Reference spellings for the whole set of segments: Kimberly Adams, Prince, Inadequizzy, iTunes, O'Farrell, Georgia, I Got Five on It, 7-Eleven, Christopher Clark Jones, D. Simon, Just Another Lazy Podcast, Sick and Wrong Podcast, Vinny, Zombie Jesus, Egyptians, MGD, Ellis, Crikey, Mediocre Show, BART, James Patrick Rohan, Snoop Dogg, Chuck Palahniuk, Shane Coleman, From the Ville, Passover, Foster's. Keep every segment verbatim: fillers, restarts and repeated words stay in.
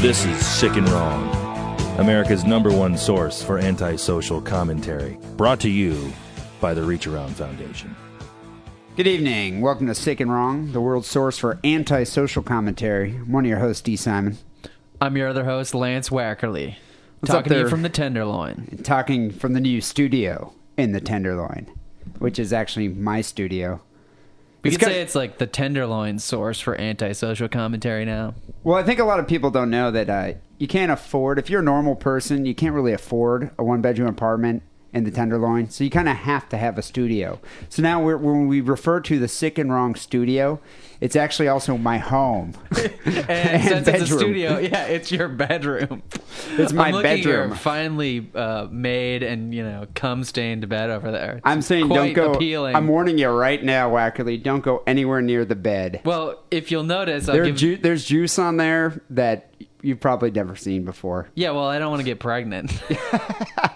This is Sick and Wrong, America's number one source for antisocial commentary, brought to you by the Reach Around Foundation. Good evening. Welcome to Sick and Wrong, the world's source for antisocial commentary. I'm one of your hosts, D. Simon. I'm your other host, Lance Wackerly. What's talking to you from the Tenderloin. Talking from the new studio in the Tenderloin, which is actually my studio. We could say it's like the Tenderloin source for antisocial commentary now. Well, I think a lot of people don't know that uh, you can't afford, if you're a normal person, you can't really afford a one-bedroom apartment in the Tenderloin, so you kind of have to have a studio. So now we're, when we refer to the Sick and Wrong studio, it's actually also my home. and and since bedroom. It's a studio, yeah, it's your bedroom. It's my I'm bedroom. At your finely uh, made and, you know, cum-stained bed over there. It's I'm saying don't go. Appealing. I'm warning you right now, Wackerly, don't go anywhere near the bed. Well, if you'll notice, there I'll give... ju- there's juice on there that you've probably never seen before. Yeah, well, I don't want to get pregnant.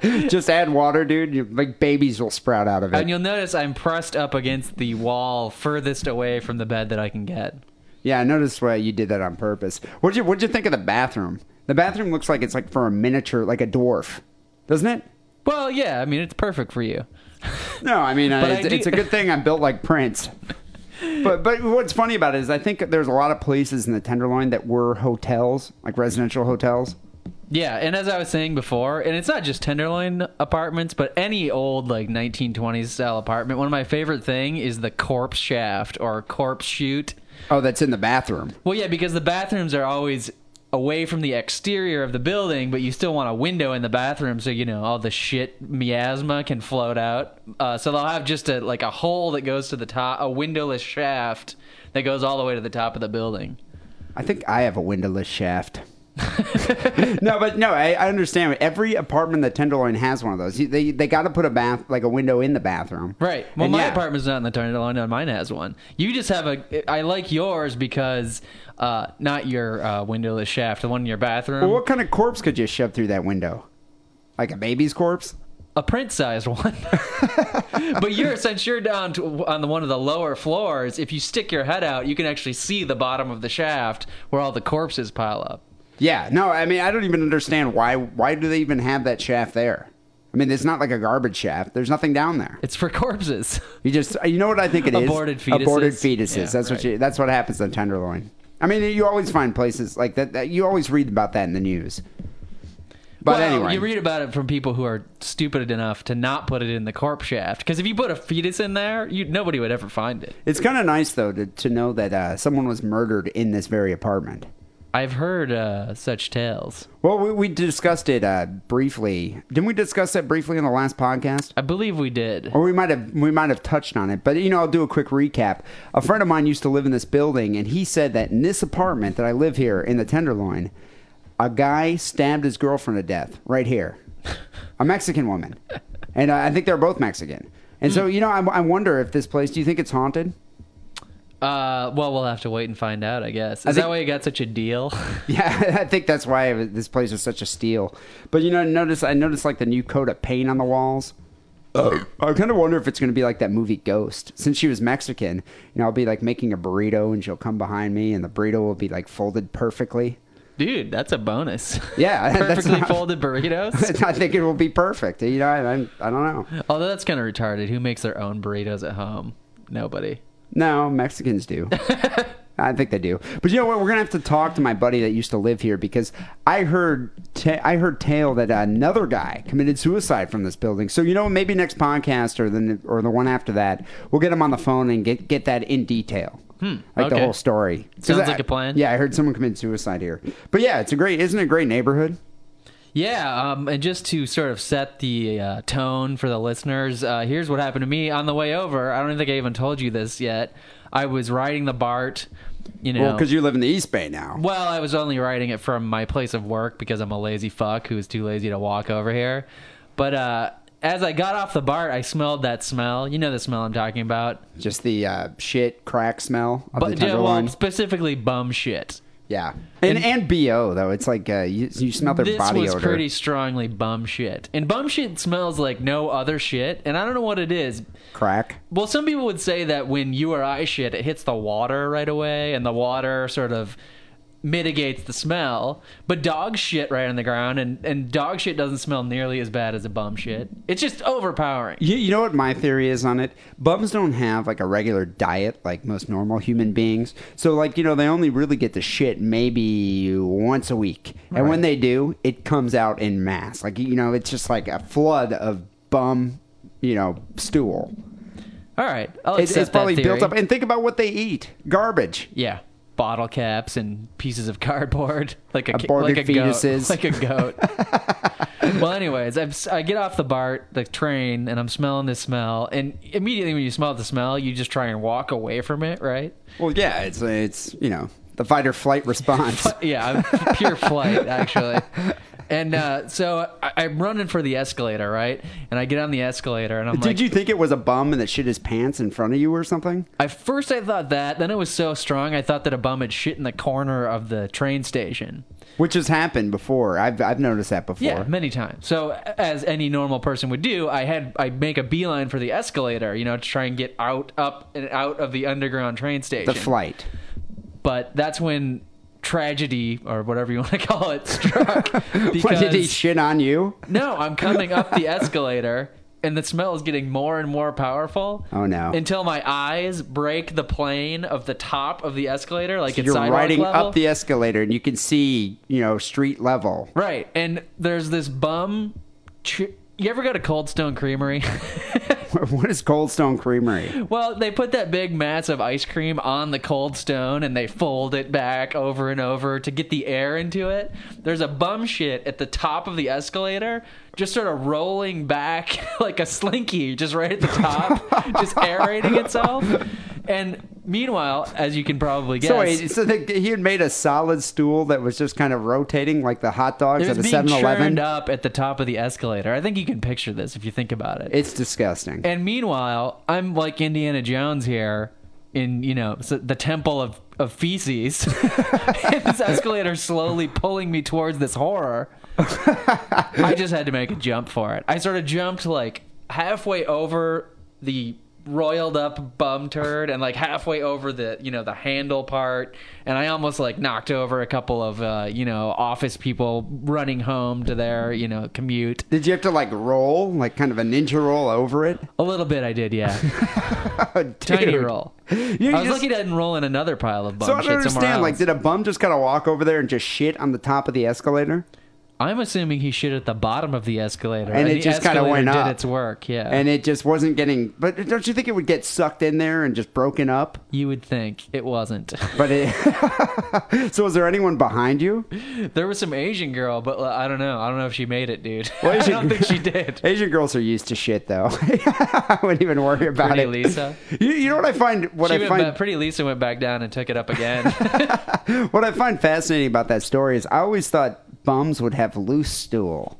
Just add water, dude. You're, like, babies will sprout out of it. And you'll notice I'm pressed up against the wall furthest away from the bed that I can get. Yeah, I noticed why you did that on purpose. What'd you, what'd you think of the bathroom? The bathroom looks like it's like for a miniature, like a dwarf, doesn't it? Well, yeah. I mean, it's perfect for you. No, I mean, I, it's, I it's a good thing I'm built like Prince. But but what's funny about it is I think there's a lot of places in the Tenderloin that were hotels, like residential hotels. Yeah, and as I was saying before, and it's not just Tenderloin apartments, but any old like nineteen twenties style apartment. One of my favorite thing is the corpse shaft or corpse chute. Oh, that's in the bathroom. Well, yeah, because the bathrooms are always away from the exterior of the building, but you still want a window in the bathroom so, you know, all the shit miasma can float out. Uh, so they'll have just a like a hole that goes to the top, a windowless shaft that goes all the way to the top of the building. I think I have a windowless shaft. no, but no, I, I understand. Every apartment in the Tenderloin has one of those. They they got to put a bath like a window in the bathroom, right? Well, and my yeah. apartment's not in the Tenderloin, and mine has one. You just have a. I like yours because uh, not your uh, windowless shaft, the one in your bathroom. Well, what kind of corpse could you shove through that window? Like a baby's corpse? A Prince-sized one. But you're, since you're down to, on the, one of the lower floors, if you stick your head out, you can actually see the bottom of the shaft where all the corpses pile up. Yeah, no, I mean, I don't even understand why why do they even have that shaft there? I mean, it's not like a garbage shaft. There's nothing down there. It's for corpses. You just, you know what I think it is? Aborted fetuses. Aborted fetuses. Yeah, that's, right. what you, that's what happens in Tenderloin. I mean, you always find places like that, that. You always read about that in the news. But well, anyway. You read about it from people who are stupid enough to not put it in the corpse shaft. Because if you put a fetus in there, you, nobody would ever find it. It's kind of nice, though, to, to know that uh, someone was murdered in this very apartment. I've heard uh, such tales. Well, we, we discussed it uh, briefly. Didn't we discuss that briefly in the last podcast? I believe we did. Or we might have we might have touched on it. But, you know, I'll do a quick recap. A friend of mine used to live in this building, and he said that in this apartment that I live here in the Tenderloin, a guy stabbed his girlfriend to death right here. A Mexican woman. And uh, I think they're both Mexican. And so, you know, I, I wonder if this place, do you think it's haunted? Uh, well, we'll have to wait and find out, I guess. Is I think, that why you got such a deal? Yeah, I think that's why this place is such a steal. But, you know, notice I noticed, like, the new coat of paint on the walls. Uh, I kind of wonder if it's going to be like that movie Ghost. Since she was Mexican, you know, I'll be, like, making a burrito, and she'll come behind me, and the burrito will be, like, folded perfectly. Dude, that's a bonus. Yeah. Perfectly not, folded burritos? I think it will be perfect. You know, I, I don't know. Although that's kind of retarded. Who makes their own burritos at home? Nobody. No, Mexicans do. I think they do. But you know what? We're going to have to talk to my buddy that used to live here because I heard ta- I heard tale that another guy committed suicide from this building. So, you know, maybe next podcast or the, or the one after that, we'll get him on the phone and get, get that in detail. Hmm, like okay. The whole story. Sounds I, like a plan. Yeah, I heard someone committed suicide here. But yeah, it's a great, isn't it a great neighborhood? Yeah, um, and just to sort of set the uh, tone for the listeners, uh, here's what happened to me on the way over. I don't think I even told you this yet. I was riding the BART, you know. Well, because you live in the East Bay now. Well, I was only riding it from my place of work because I'm a lazy fuck who is too lazy to walk over here. But uh, as I got off the BART, I smelled that smell. You know the smell I'm talking about. Just the uh, shit, crack smell of but, the Tenderloin. Well, specifically bum shit. Yeah, and, and and B O though, it's like uh, you, you smell their body odor. This was pretty strongly bum shit, and bum shit smells like no other shit. And I don't know what it is. Crack. Well, some people would say that when you or I shit, it hits the water right away, and the water sort of mitigates the smell, but dog shit right on the ground, and, and dog shit doesn't smell nearly as bad as a bum shit. It's just overpowering. You, you know what my theory is on it? Bums don't have like a regular diet like most normal human beings. So like, you know, they only really get to shit maybe once a week. And right. when they do, it comes out in mass. Like, you know, it's just like a flood of bum, you know, stool. All right. I'll accept it's it's probably that theory. Built up. And think about what they eat. Garbage. Yeah. Bottle caps and pieces of cardboard, like a like a fetuses. goat, like a goat. Well, anyways, I'm, I get off the BART, the train, and I'm smelling this smell, and immediately when you smell the smell, you just try and walk away from it, right? Well, yeah, it's it's you know the fight or flight response. Yeah, pure flight actually. And uh, so I, I'm running for the escalator, right? And I get on the escalator, and I'm Did like... Did you think it was a bum and that shit his pants in front of you or something? At first I thought that. Then it was so strong, I thought that a bum had shit in the corner of the train station. Which has happened before. I've I've noticed that before. Yeah, many times. So as any normal person would do, I had I make a beeline for the escalator, you know, to try and get out, up, and out of the underground train station. The flight. But that's when... tragedy, or whatever you want to call it, struck. Because, what, did he shit on you? No, I'm coming up the escalator, and the smell is getting more and more powerful. Oh, no. Until my eyes break the plane of the top of the escalator, like so it's sidewalk level. You're riding up the escalator, and you can see, you know, street level. Right, and there's this bum... Tr- you ever go to Cold Stone Creamery? What is Cold Stone Creamery? Well, they put that big mass of ice cream on the Cold Stone, and they fold it back over and over to get the air into it. There's a bum shit at the top of the escalator, just sort of rolling back like a slinky, just right at the top, just aerating itself. And meanwhile, as you can probably guess... So, wait, so the, he had made a solid stool that was just kind of rotating like the hot dogs at a seven eleven? It was being churned up at the top of the escalator. I think you can picture this if you think about it. It's disgusting. And meanwhile, I'm like Indiana Jones here in, you know, the temple of, of feces. And this escalator slowly pulling me towards this horror. I just had to make a jump for it. I sort of jumped like halfway over the... roiled up bum turd and like halfway over the, you know, the handle part, and I almost like knocked over a couple of uh you know office people running home to their, you know, commute. Did you have to like roll like kind of a ninja roll over it? A little bit I did, yeah. Oh, tiny roll. You I was just, lucky to enroll in another pile of bum so shit. So I don't understand, like did a bum just kind of walk over there and just shit on the top of the escalator? I'm assuming he shit at the bottom of the escalator. And, and it just kind of went up. Did its work, yeah. And it just wasn't getting... But don't you think it would get sucked in there and just broken up? You would think. It wasn't. But it... So was there anyone behind you? There was some Asian girl, but I don't know. I don't know if she made it, dude. Well, Asian, I don't think she did. Asian girls are used to shit, though. I wouldn't even worry about Pretty it. Pretty Lisa. You, you know what I find... What she I find back, Pretty Lisa went back down and took it up again. What I find fascinating about that story is I always thought... bums would have loose stool.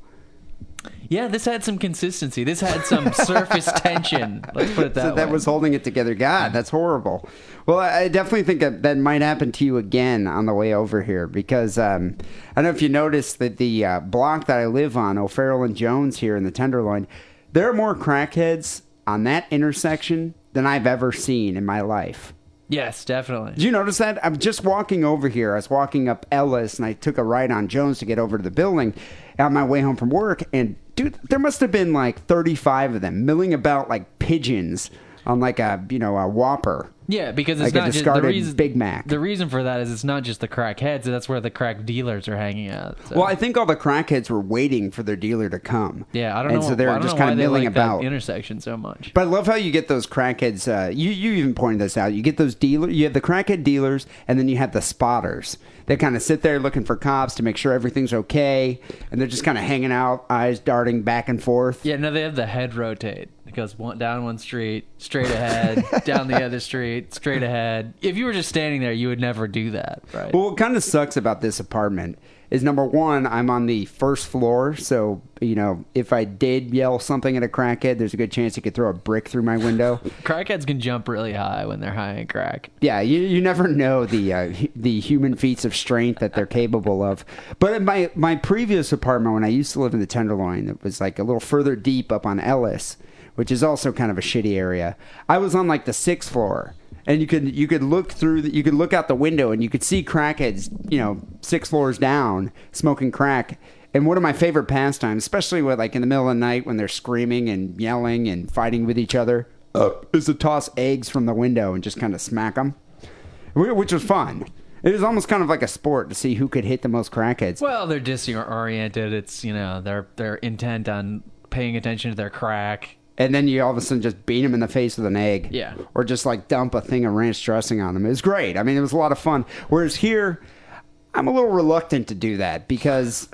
Yeah, this had some consistency. This had some surface tension. Let's put it that so way. That was holding it together. God, that's horrible. Well, I definitely think that, that might happen to you again on the way over here because um, I don't know if you noticed that the uh, block that I live on, O'Farrell and Jones here in the Tenderloin, there are more crackheads on that intersection than I've ever seen in my life. Yes, definitely. Did you notice that? I'm just walking over here. I was walking up Ellis, and I took a ride on Jones to get over to the building on my way home from work. And, dude, there must have been, like, thirty-five of them milling about like pigeons on, like, a, you know, a Whopper. Yeah, because it's like not a discarded just the reason, Big Mac. The reason for that is it's not just the crackheads. That's where the crack dealers are hanging out. So. Well, I think all the crackheads were waiting for their dealer to come. Yeah, I don't and know. And so they're just kind of milling like about that intersection so much. But I love how you get those crackheads. Uh, you you even pointed this out. You get those dealers. You have the crackhead dealers, and then you have the spotters. They kind of sit there looking for cops to make sure everything's okay, and they're just kind of hanging out, eyes darting back and forth. Yeah, no, they have the head rotate. It goes one, down one street, straight ahead, down the other street. Straight ahead. If you were just standing there, you would never do that, right? Well, what kind of sucks about this apartment is, number one, I'm on the first floor, so, you know, if I did yell something at a crackhead, there's a good chance he could throw a brick through my window. Crackheads can jump really high when they're high in crack. Yeah, you you never know the uh, the human feats of strength that they're capable of. But in my, my previous apartment, when I used to live in the Tenderloin, it was like a little further deep up on Ellis, which is also kind of a shitty area. I was on like the sixth floor, And you could you could look through the, you could look out the window and you could see crackheads, you know, six floors down smoking crack. And one of my favorite pastimes, especially with like in the middle of the night when they're screaming and yelling and fighting with each other, uh, is to toss eggs from the window and just kind of smack them, which was fun. It was almost kind of like a sport to see who could hit the most crackheads. Well, they're disoriented. It's, you know, they're they're intent on paying attention to their crack. And then you all of a sudden just beat them in the face with an egg. Yeah. Or just like dump a thing of ranch dressing on them. It was great. I mean, it was a lot of fun. Whereas here, I'm a little reluctant to do that because,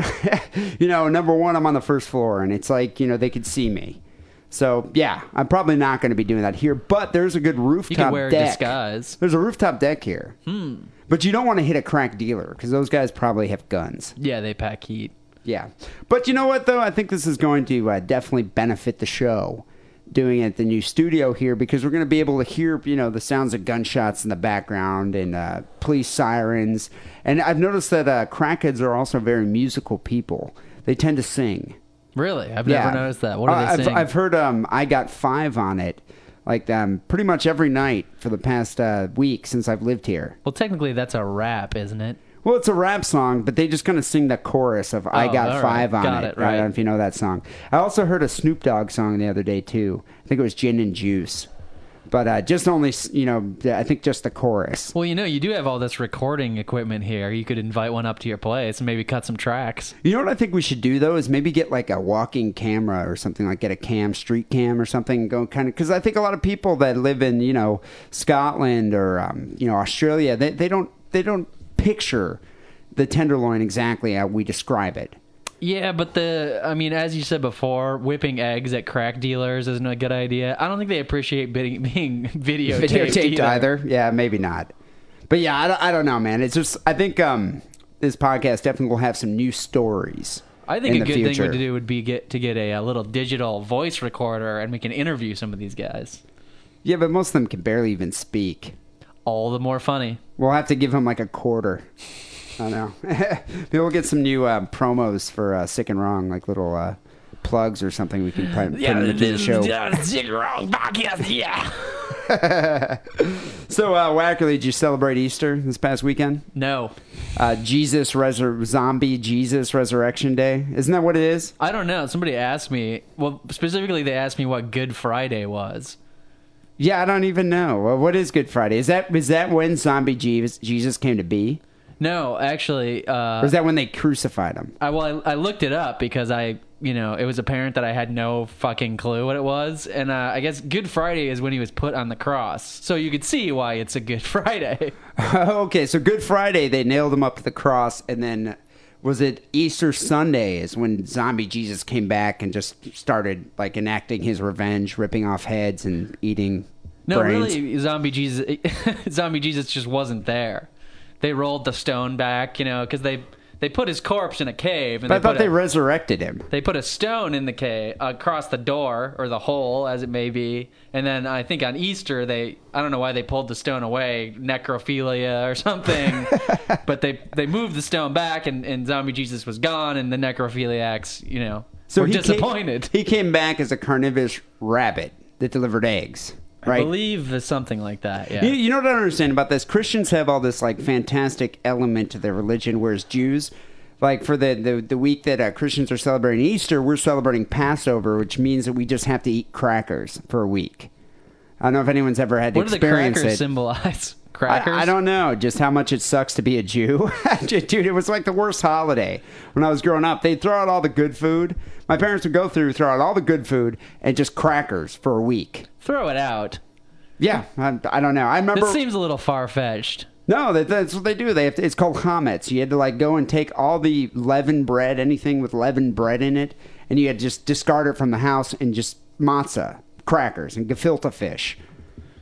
you know, number one, I'm on the first floor and it's like, you know, they could see me. So, yeah, I'm probably not going to be doing that here. But there's a good rooftop deck. You can wear a disguise. There's a rooftop deck here. Hmm. But you don't want to hit a crack dealer because those guys probably have guns. Yeah, they pack heat. Yeah. But you know what, though? I think this is going to uh, definitely benefit the show doing it at the new studio here because we're going to be able to hear, you know, the sounds of gunshots in the background and uh, police sirens. And I've noticed that uh, crackheads are also very musical people. They tend to sing. Really? I've yeah. never noticed that. What are uh, they singing? I've, I've heard um, I Got Five on It. Like, um, pretty much every night for the past uh, week since I've lived here. Well, technically, that's a rap, isn't it? Well, it's a rap song, but they just kind of sing the chorus of I oh, Got Five right. on Got It. it right? Right. I don't know if you know that song. I also heard a Snoop Dogg song the other day, too. I think it was Gin and Juice. But uh, just only, you know, I think just the chorus. Well, you know, you do have all this recording equipment here. You could invite one up to your place and maybe cut some tracks. You know what I think we should do, though, is maybe get like a walking camera or something, like get a cam, street cam or something. Go kind of, because I think a lot of people that live in, you know, Scotland or, um, you know, Australia, they, they don't they don't picture the tenderloin exactly how we describe it. Yeah, but the, I mean, as you said before, whipping eggs at crack dealers isn't a good idea. I don't think they appreciate being, being videotaped, videotaped either. either. Yeah, maybe not. But yeah, I don't, I don't know, man. It's just, I think um, this podcast definitely will have some new stories. I think in a good future. thing to do would be get to get a, a little digital voice recorder and we can interview some of these guys. Yeah, but most of them can barely even speak. All the more funny. We'll have to give them like a quarter. I know. Maybe we'll get some new uh, promos for uh, Sick and Wrong, like little uh, plugs or something we can put, yeah, put in the show. Sick and Wrong Podcast, yeah. So, uh, Wackerly, did you celebrate Easter this past weekend? No. Uh, Jesus, resur- Zombie Jesus Resurrection Day. Isn't that what it is? I don't know. Somebody asked me. Well, specifically, they asked me what Good Friday was. Yeah, I don't even know. Well, what is Good Friday? Is that is that when Zombie Jesus, Jesus came to be? No, actually... Uh, or is that when they crucified him? I, well, I, I looked it up because I, you know, it was apparent that I had no fucking clue what it was. And uh, I guess Good Friday is when he was put on the cross. So you could see why it's a Good Friday. Okay, so Good Friday, they nailed him up to the cross. And then was it Easter Sunday is when Zombie Jesus came back and just started, like, enacting his revenge, ripping off heads and eating No, brains. really, Zombie Jesus, Zombie Jesus just wasn't there. They rolled the stone back, you know, because they, they put his corpse in a cave. And but they I thought put they a, resurrected him. They put a stone in the cave, across the door, or the hole, as it may be. And then I think on Easter, they, I don't know why they pulled the stone away, necrophilia or something. But they, they moved the stone back, and, and Zombie Jesus was gone, and the necrophiliacs, you know, so were he disappointed. Came, he came back as a carnivorous rabbit that delivered eggs. Right? I believe something like that, yeah. You, you know what I don't understand about this? Christians have all this, like, fantastic element to their religion, whereas Jews, like, for the, the, the week that uh, Christians are celebrating Easter, we're celebrating Passover, which means that we just have to eat crackers for a week. I don't know if anyone's ever had to experience it. What do the crackers it. symbolize? Crackers? I, I don't know. Just how much it sucks to be a Jew. Dude, it was like the worst holiday when I was growing up. They'd throw out all the good food. My parents would go through, throw out all the good food, and just crackers for a week. Throw it out. Yeah, I, I don't know. I remember. It seems a little far-fetched. No, that, that's what they do. They have to, it's called chametz. You had to like go and take all the leavened bread, anything with leavened bread in it, and you had to just discard it from the house and just matzah, crackers, and gefilte fish.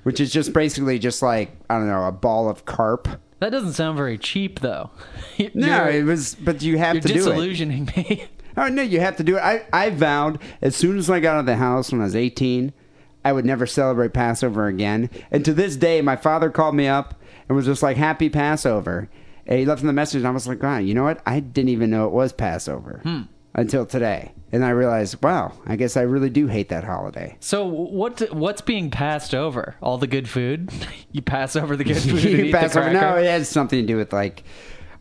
Which is just basically just like, I don't know, a ball of carp. That doesn't sound very cheap, though. No, it was, but you have to do it. You're disillusioning me. Oh, no, you have to do it. I, I vowed as soon as I got out of the house when I was eighteen, I would never celebrate Passover again. And to this day, my father called me up and was just like, happy Passover. And he left him the message, and I was like, God, you know what? I didn't even know it was Passover. Hmm. until today. And I realized, wow, I guess I really do hate that holiday. So what what's being passed over? All the good food? You pass over the good food? you pass over? No, it has something to do with, like,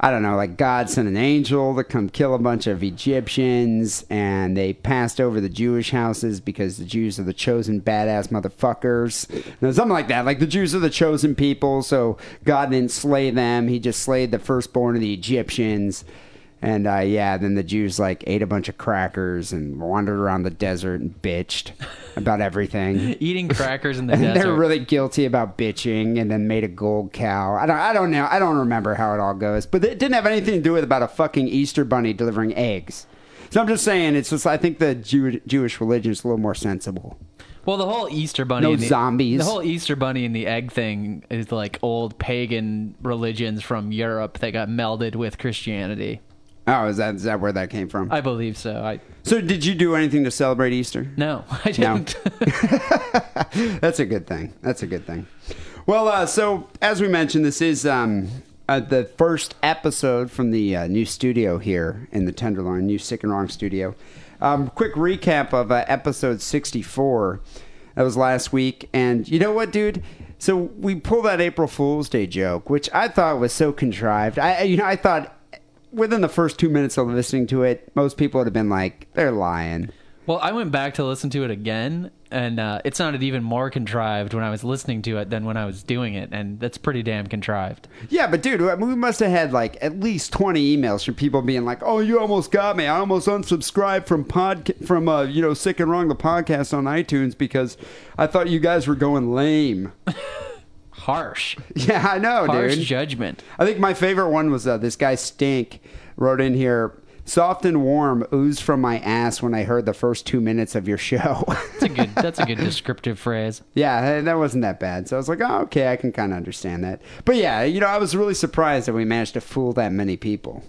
I don't know, like God sent an angel to come kill a bunch of Egyptians, and they passed over the Jewish houses because the Jews are the chosen badass motherfuckers. No, something like that. Like, the Jews are the chosen people, so God didn't slay them. He just slayed the firstborn of the Egyptians. And, uh, yeah, then the Jews, like, ate a bunch of crackers and wandered around the desert and bitched about everything. Eating crackers in the desert. They were really guilty about bitching, and then made a gold cow. I don't I don't know. I don't remember how it all goes. But it didn't have anything to do with about a fucking Easter bunny delivering eggs. So I'm just saying, it's just, I think the Jew, Jewish religion is a little more sensible. Well, the whole Easter bunny, no the, zombies. The whole Easter bunny and the egg thing is like old pagan religions from Europe that got melded with Christianity. Oh, is that is that where that came from? I believe so. I... So did you do anything to celebrate Easter? No, I didn't. No. That's a good thing. That's a good thing. Well, uh, so as we mentioned, this is um, uh, the first episode from the uh, new studio here in the Tenderloin, new Sick and Wrong studio. Um, quick recap of uh, episode sixty-four. That was last week. And you know what, dude? So we pulled that April Fool's Day joke, which I thought was so contrived. I, you know, I thought... Within the first two minutes of listening to it, most people would have been like, they're lying. Well, I went back to listen to it again, and uh, it sounded even more contrived when I was listening to it than when I was doing it, and that's pretty damn contrived. Yeah, but dude, I mean, we must have had like at least twenty emails from people being like, oh, you almost got me. I almost unsubscribed from, pod- from uh, you know, Sick and Wrong, the podcast on iTunes, because I thought you guys were going lame. Harsh. Yeah, I know, Harsh dude. Harsh judgment. I think my favorite one was uh, this guy Stink wrote in here, soft and warm oozed from my ass when I heard the first two minutes of your show. That's a good, that's a good descriptive phrase. Yeah, that wasn't that bad. So I was like, oh, okay, I can kind of understand that. But yeah, you know, I was really surprised that we managed to fool that many people.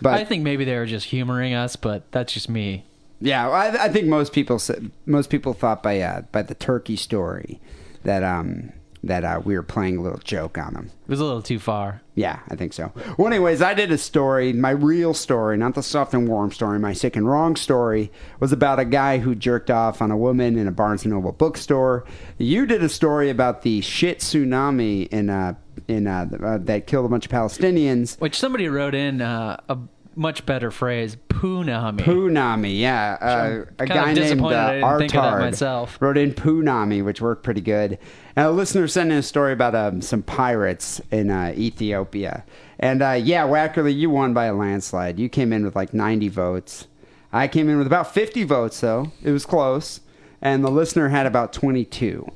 But I think maybe they were just humoring us, but that's just me. Yeah, I, I think most people most people thought by uh, by the turkey story that um. that uh, we were playing a little joke on them. It was a little too far. Yeah, I think so. Well, anyways, I did a story, my real story, not the soft and warm story, my Sick and Wrong story, was about a guy who jerked off on a woman in a Barnes and Noble bookstore. You did a story about the shit tsunami in uh, in uh, uh, that killed a bunch of Palestinians. Which somebody wrote in uh, a much better phrase, Poonami. Poonami, yeah. Uh, a guy named uh, Artard wrote in Poonami, which worked pretty good. And a listener sent in a story about um, some pirates in uh, Ethiopia. And uh, yeah, Wackerly, you won by a landslide. You came in with like ninety votes. I came in with about fifty votes, though. It was close. And the listener had about twenty-two.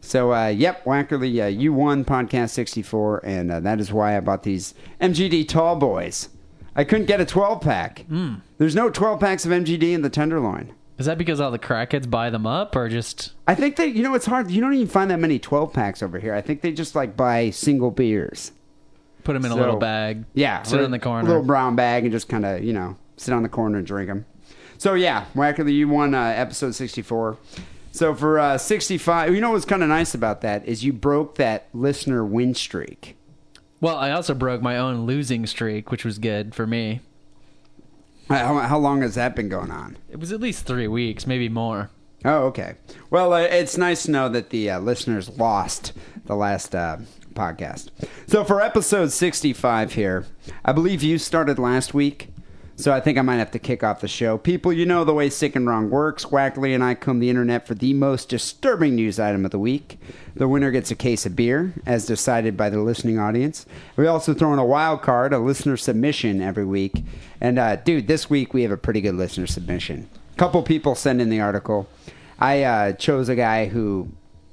So, uh, yep, Wackerly, uh, you won Podcast sixty-four, and uh, that is why I bought these M G D Tall Boys. I couldn't get a twelve-pack. Mm. There's no twelve-packs of M G D in the Tenderloin. Is that because all the crackheads buy them up, or just... I think they... You know, it's hard. You don't even find that many twelve-packs over here. I think they just, like, buy single beers. Put them in so, a little bag. Yeah. Sit in the corner. A little brown bag and just kind of, you know, sit on the corner and drink them. So, yeah. Wackerly, you won uh, episode sixty-four. So, for uh, sixty-five... You know what's kind of nice about that is you broke that listener win streak. Well, I also broke my own losing streak, which was good for me. How, how long has that been going on? It was at least three weeks, maybe more. Oh, okay. Well, uh, it's nice to know that the uh, listeners lost the last uh, podcast. So for episode sixty-five here, I believe you started last week, so I think I might have to kick off the show. People, you know the way Sick and Wrong works. Wackerly and I comb the internet for the most disturbing news item of the week. The winner gets a case of beer, as decided by the listening audience. We also throw in a wild card, a listener submission every week. And, uh, dude, this week we have a pretty good listener submission. A couple people send in the article. I uh, chose a guy who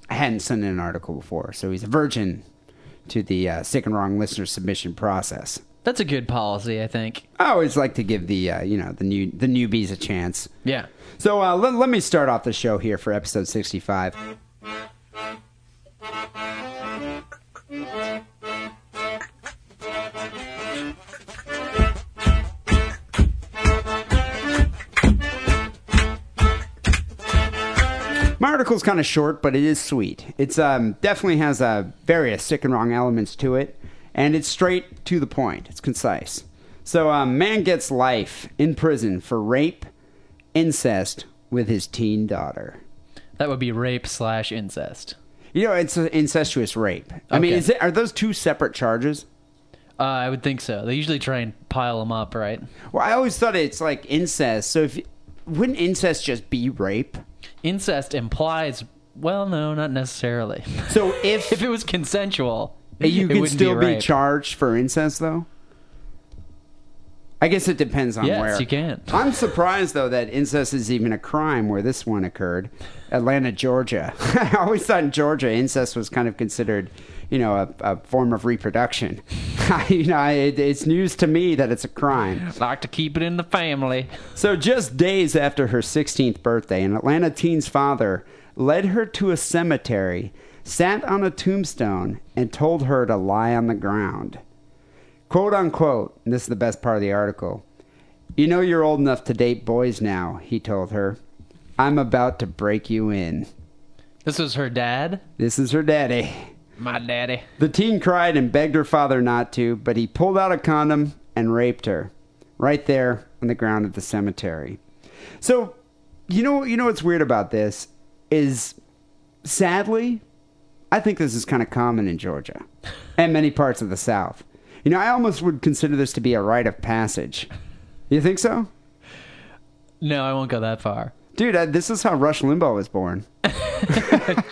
hadn't sent in an article before, so he's a virgin to the uh, Sick and Wrong listener submission process. That's a good policy, I think. I always like to give the uh, you know the new the newbies a chance. Yeah. So uh, let, let me start off the show here for episode sixty-five. My article's kind of short, but it is sweet. It's um definitely has uh, various Sick and Wrong elements to it. And it's straight to the point. It's concise. So a um, man gets life in prison for rape, incest with his teen daughter. That would be rape slash incest. You know, it's incestuous rape. Okay. I mean, is it, are those two separate charges? Uh, I would think so. They usually try and pile them up, right? Well, I always thought it's like incest. So if wouldn't incest just be rape? Incest implies, well, no, not necessarily. So if if it was consensual, you could still be, be charged for incest, though. I guess it depends on yes, where. Yes, you can. I'm surprised, though, that incest is even a crime where this one occurred. Atlanta, Georgia. I always thought in Georgia, incest was kind of considered, you know, a, a form of reproduction. you know, it, it's news to me that it's a crime. Like to keep it in the family. So just days after her sixteenth birthday, an Atlanta teen's father led her to a cemetery, sat on a tombstone, and told her to lie on the ground. Quote, unquote, and this is the best part of the article, "You know you're old enough to date boys now," he told her. "I'm about to break you in." This was her dad? This is her daddy. My daddy. The teen cried and begged her father not to, but he pulled out a condom and raped her right there on the ground at the cemetery. So, you know, you know what's weird about this is, sadly, I think this is kind of common in Georgia and many parts of the South. You know, I almost would consider this to be a rite of passage. You think so? No, I won't go that far. Dude, I, this is how Rush Limbaugh was born.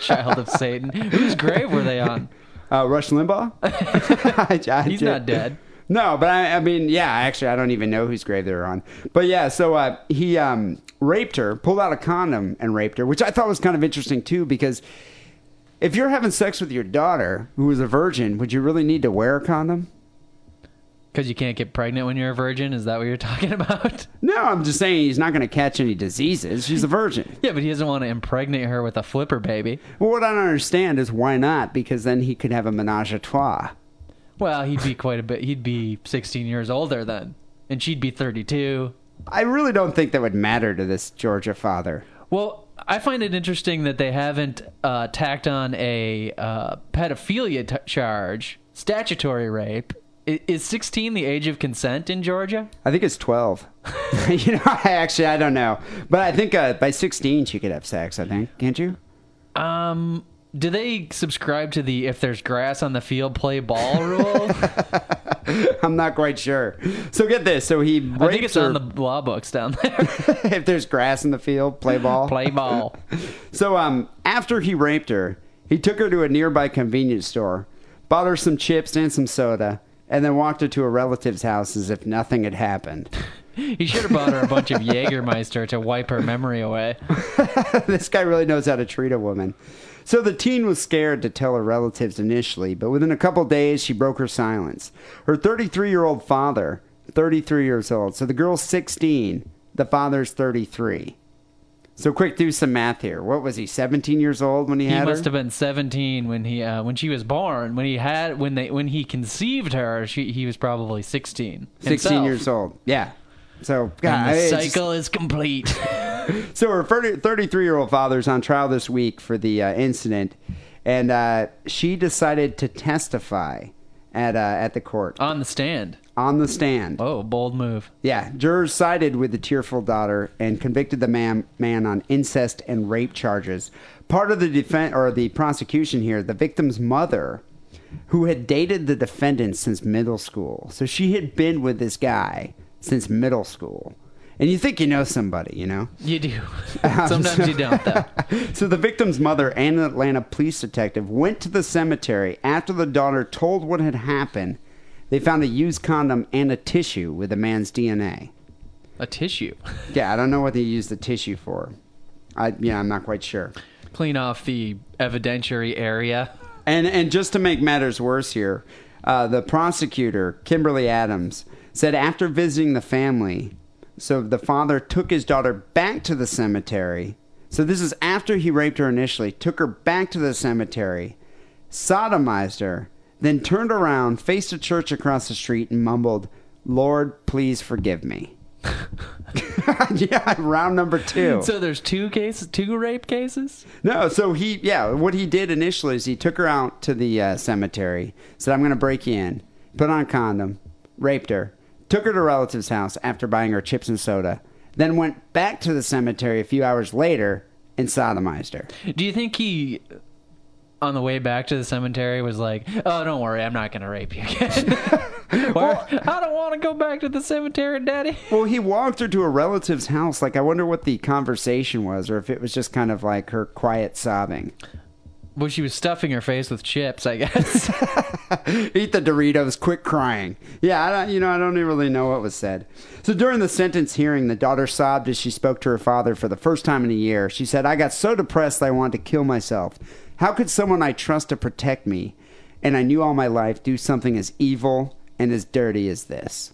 Child of Satan. Whose grave were they on? Uh, Rush Limbaugh? I, I, He's I, not dead. No, but I, I mean, yeah, actually, I don't even know whose grave they were on. But yeah, so uh, he um, raped her, pulled out a condom and raped her, which I thought was kind of interesting, too, because if you're having sex with your daughter, who is a virgin, would you really need to wear a condom? Because you can't get pregnant when you're a virgin? Is that what you're talking about? No, I'm just saying he's not going to catch any diseases. She's a virgin. Yeah, but he doesn't want to impregnate her with a flipper baby. Well, what I don't understand is why not? Because then he could have a menage a trois. Well, he'd be quite a bit. He'd be sixteen years older then. And she'd be thirty-two. I really don't think that would matter to this Georgia father. Well, I find it interesting that they haven't uh, tacked on a uh, pedophilia t- charge, statutory rape. Is sixteen the age of consent in Georgia? I think it's twelve. you know, I actually, I don't know. But I think uh, by sixteen, she could have sex, I think. Can't you? Um, do they subscribe to the if there's grass on the field, play ball rule? I'm not quite sure. So get this. So he raped I think it's her. On the law books down there. If there's grass in the field, play ball. Play ball. So um, after he raped her, he took her to a nearby convenience store, bought her some chips and some soda, and then walked her to a relative's house as if nothing had happened. He should have bought her a bunch of Jägermeister to wipe her memory away. This guy really knows how to treat a woman. So the teen was scared to tell her relatives initially, but within a couple days, she broke her silence. Her thirty-three-year-old father, thirty-three years old, so the girl's sixteen, the father's thirty-three. So quick, do some math here. What was he, seventeen years old when he, he had her? He must have been seventeen when he uh, when she was born. When he had when they when he conceived her, she, he was probably sixteen. Sixteen himself. Years old. Yeah. So God, and the I, cycle just... is complete. So her thirty-three-year-old father's on trial this week for the uh, incident, and uh, she decided to testify at uh, at the court on the stand. On the stand. Oh, bold move. Yeah. Jurors sided with the tearful daughter and convicted the man, man on incest and rape charges. Part of the defense or the prosecution here, the victim's mother, who had dated the defendant since middle school. So she had been with this guy since middle school. And you think you know somebody, you know? You do. Um, Sometimes so, you don't, though. So the victim's mother and an Atlanta police detective went to the cemetery after the daughter told what had happened. They found a used condom and a tissue with the man's D N A. A tissue? Yeah, I don't know what they used the tissue for. I Yeah, I'm not quite sure. Clean off the evidentiary area. And and just to make matters worse here, uh, the prosecutor, Kimberly Adams, said after visiting the family, so the father took his daughter back to the cemetery. So this is after he raped her initially, took her back to the cemetery, sodomized her, then turned around, faced a church across the street, and mumbled, "Lord, please forgive me." Yeah, round number two. So there's two cases, two rape cases? No, so he, yeah, what he did initially is he took her out to the uh, cemetery, said, "I'm going to break you in," put on a condom, raped her, took her to a relative's house after buying her chips and soda, then went back to the cemetery a few hours later and sodomized her. Do you think he, on the way back to the cemetery, was like, oh, don't worry, I'm not going to rape you again? Well, I don't want to go back to the cemetery, Daddy. Well, he walked her to a relative's house. Like, I wonder what the conversation was, or if it was just kind of like her quiet sobbing. Well, she was stuffing her face with chips, I guess. Eat the Doritos, quit crying. Yeah, I don't, you know, I don't even really know what was said. So during the sentence hearing, the daughter sobbed as she spoke to her father for the first time in a year. She said, I got so depressed I wanted to kill myself. How could someone I trust to protect me, and I knew all my life, do something as evil and as dirty as this?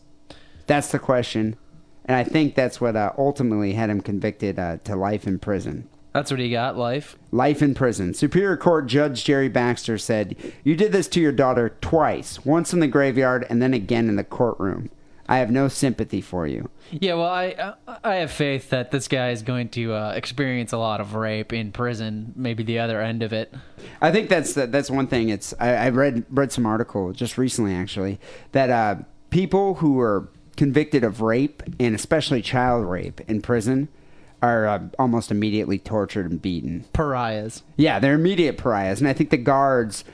That's the question. And I think that's what uh, ultimately had him convicted uh, to life in prison. That's what he got, life? Life in prison. Superior Court Judge Jerry Baxter said, you did this to your daughter twice, once in the graveyard and then again in the courtroom. I have no sympathy for you. Yeah, well, I I have faith that this guy is going to uh, experience a lot of rape in prison, maybe the other end of it. I think that's the, that's one thing. It's I, I read, read some article just recently, actually, that uh, people who are convicted of rape, and especially child rape in prison, are uh, almost immediately tortured and beaten. Pariahs. Yeah, they're immediate pariahs. And I think the guards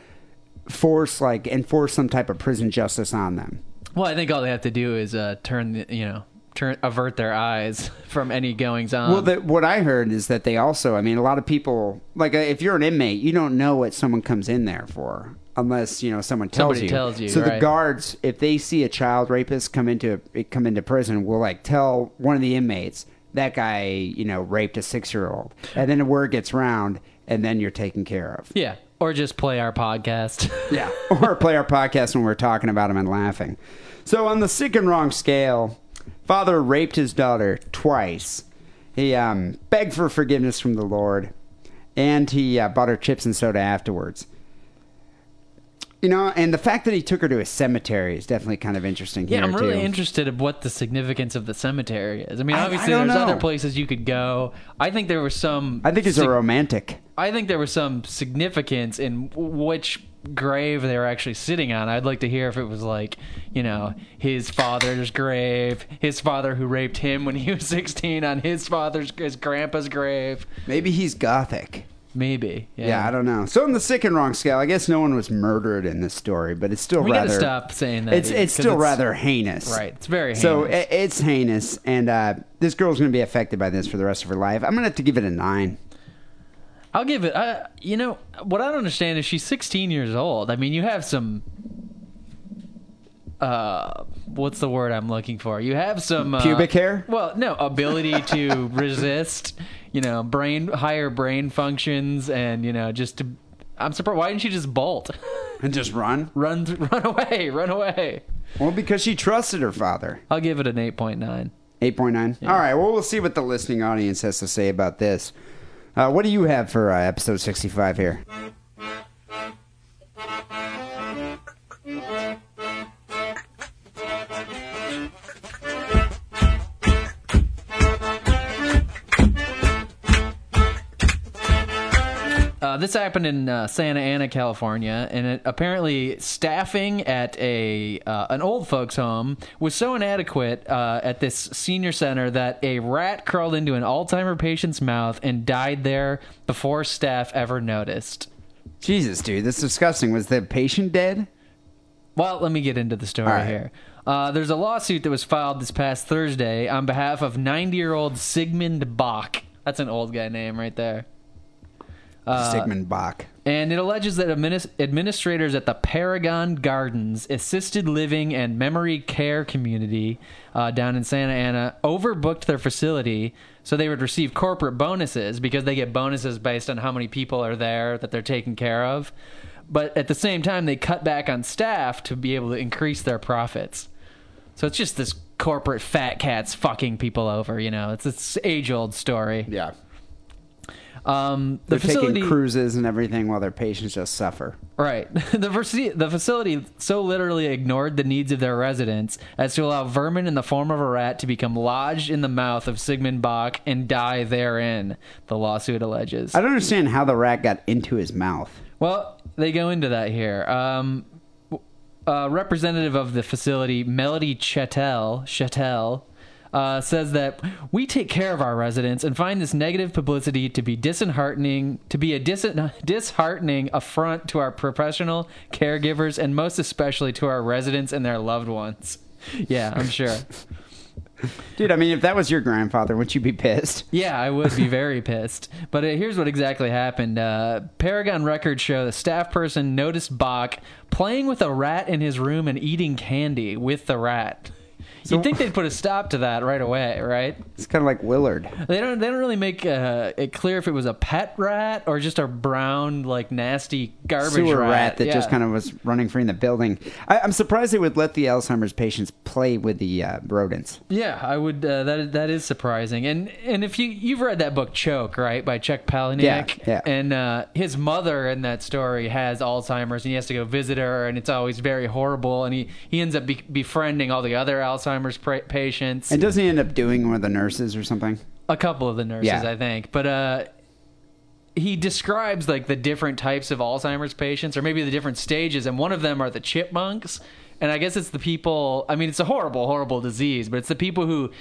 force, like, enforce some type of prison justice on them. Well, I think all they have to do is uh, turn, the, you know, turn avert their eyes from any goings-on. Well, the, what I heard is that they also, I mean, a lot of people, like, if you're an inmate, you don't know what someone comes in there for unless, you know, someone tells Somebody you. tells you, So right. The guards, if they see a child rapist come into come into prison, will, like, tell one of the inmates, that guy, you know, raped a six-year-old. And then the word gets round, and then you're taken care of. Yeah. Or just play our podcast. Yeah. Or play our podcast when we're talking about him and laughing. So on the sick and wrong scale, father raped his daughter twice. He um, begged for forgiveness from the Lord. And he uh, bought her chips and soda afterwards. You know, and the fact that he took her to a cemetery is definitely kind of interesting. Yeah, here I'm really too. interested in what the significance of the cemetery is. I mean, obviously I, I there's know. other places you could go. I think there was some... I think it's sig- a romantic. I think there was some significance in which grave they were actually sitting on. I'd like to hear if it was like, you know, his father's grave, his father who raped him when he was sixteen on his father's, his grandpa's grave. Maybe he's Gothic. Maybe. Yeah. yeah, I don't know. So on the sick and wrong scale, I guess no one was murdered in this story, but it's still we rather... We gotta stop saying that. It's, either, it's still it's, rather heinous. Right, it's very heinous. So it, it's heinous, and uh, this girl's gonna be affected by this for the rest of her life. I'm gonna have to give it a nine. I'll give it... Uh, you know, what I don't understand is she's sixteen years old. I mean, you have some... Uh, what's the word I'm looking for? You have some... Uh, pubic hair? Well, no, ability to resist... You know, brain higher brain functions, and you know, just to, I'm surprised. Why didn't she just bolt and just run, run, run away, run away? Well, because she trusted her father. I'll give it an eight point nine. Eight point nine. Yeah. All right. Well, we'll see what the listening audience has to say about this. Uh, what do you have for uh, episode sixty-five here? Uh, this happened in uh, Santa Ana, California, and it, apparently staffing at a uh, an old folks' home was so inadequate uh, at this senior center that a rat crawled into an Alzheimer's patient's mouth and died there before staff ever noticed. Jesus, dude, that's disgusting. Was the patient dead? Well, let me get into the story right. here. Uh, there's a lawsuit that was filed this past Thursday on behalf of ninety-year-old Sigmund Bach. That's an old guy name right there. Uh, Sigmund Bach. And it alleges that administ- administrators at the Paragon Gardens Assisted Living and Memory Care Community uh, down in Santa Ana overbooked their facility so they would receive corporate bonuses, because they get bonuses based on how many people are there that they're taking care of. But at the same time, they cut back on staff to be able to increase their profits. So it's just this corporate fat cats fucking people over, you know. It's this age-old story. Yeah. Um, the they're facility, taking cruises and everything while their patients just suffer. Right. The, versi- the facility so literally ignored the needs of their residents as to allow vermin in the form of a rat to become lodged in the mouth of Sigmund Bach and die therein, the lawsuit alleges. I don't understand how the rat got into his mouth. Well, they go into that here. Um, uh, representative of the facility, Melody Chattel, Chattel uh, says that we take care of our residents and find this negative publicity to be disheartening, to be a dis- disheartening affront to our professional caregivers and most especially to our residents and their loved ones. Yeah, I'm sure. Dude, I mean, if that was your grandfather, wouldn't you be pissed? Yeah, I would be very pissed. But uh, here's what exactly happened. Uh, Paragon records show the staff person noticed Bach playing with a rat in his room and eating candy with the rat. So, you'd think they'd put a stop to that right away, right? It's kind of like Willard. They don't They don't really make uh, it clear if it was a pet rat or just a brown, like, nasty garbage Sewer rat. rat that yeah. just kind of was running free in the building. I, I'm surprised they would let the Alzheimer's patients play with the uh, rodents. Yeah, I would. Uh, that That is surprising. And and if you, you've read that book, Choke, right, by Chuck Palahniuk. Yeah, yeah. And uh, his mother in that story has Alzheimer's, and he has to go visit her, and it's always very horrible. And he, he ends up be- befriending all the other Alzheimer's patients. And doesn't he end up doing one of the nurses or something? A couple of the nurses, yeah. I think. But uh, he describes like the different types of Alzheimer's patients, or maybe the different stages, and one of them are the chipmunks. And I guess it's the people, I mean, it's a horrible, horrible disease, but it's the people who,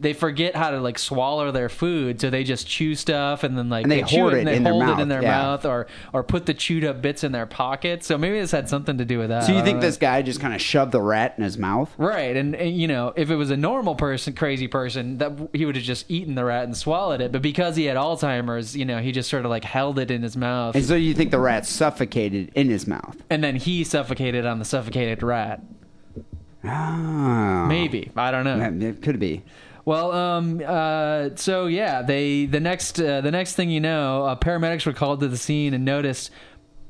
they forget how to like swallow their food, so they just chew stuff and then like and they, they chew it and they in hold their mouth, it in their yeah. mouth or or put the chewed up bits in their pocket. So maybe this had something to do with that. So you think know. This guy just kind of shoved the rat in his mouth? Right. And, and you know, if it was a normal person, crazy person, that he would have just eaten the rat and swallowed it. But because he had Alzheimer's, you know, he just sort of like held it in his mouth. And so you think the rat suffocated in his mouth? And then he suffocated on the suffocated rat. Oh. Maybe. I don't know. It could be. Well, um, uh, so yeah, they the next uh, the next thing you know, uh, paramedics were called to the scene and noticed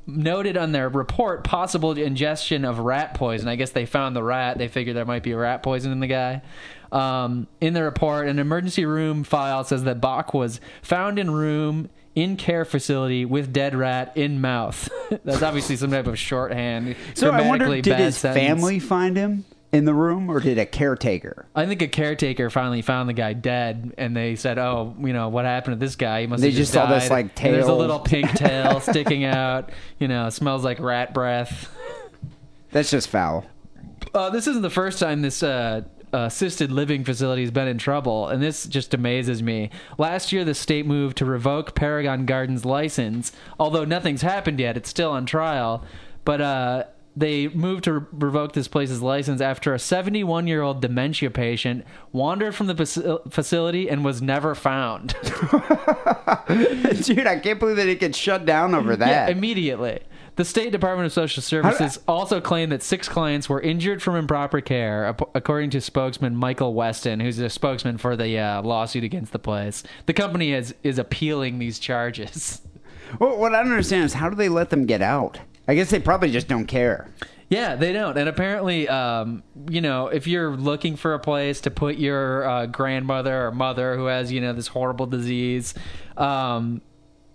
noted on their report possible ingestion of rat poison. I guess they found the rat. They figured there might be rat poison in the guy. Um, in the report, an emergency room file says that Bach was found in room in care facility with dead rat in mouth. That's obviously some type of shorthand. So I wonder, did his sentence. family find him? In the room, or did a caretaker? I think a caretaker finally found the guy dead, and they said, "Oh, you know what happened to this guy? He must." They have just, just saw died. This like tail. And there's a little pink tail sticking out. You know, smells like rat breath. That's just foul. Uh, this isn't the first time this uh, assisted living facility has been in trouble, and this just amazes me. Last year, the state moved to revoke Paragon Gardens' license, although nothing's happened yet. It's still on trial, but. Uh, They moved to revoke this place's license after a seventy-one-year-old dementia patient wandered from the facility and was never found. Dude, I can't believe that it gets shut down over that. Yeah, immediately. The State Department of Social Services I, also claimed that six clients were injured from improper care, according to spokesman Michael Weston, who's a spokesman for the uh, lawsuit against the place. The company is, is appealing these charges. Well, what I don't understand is how do they let them get out? I guess they probably just don't care. Yeah, they don't. And apparently, um, you know, if you're looking for a place to put your uh, grandmother or mother who has, you know, this horrible disease, um,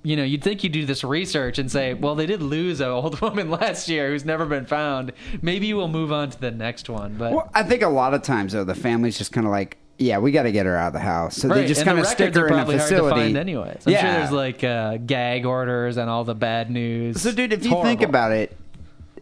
you know, you'd think you do this research and say, well, they did lose an old woman last year who's never been found. Maybe we'll move on to the next one. But well, I think a lot of times, though, the family's just kind of like, yeah, we got to get her out of the house. So right. They just kind of stick her in a facility. Hard to find anyways. I'm yeah. sure there's like uh, gag orders and all the bad news. So, dude, if it's you horrible. think about it,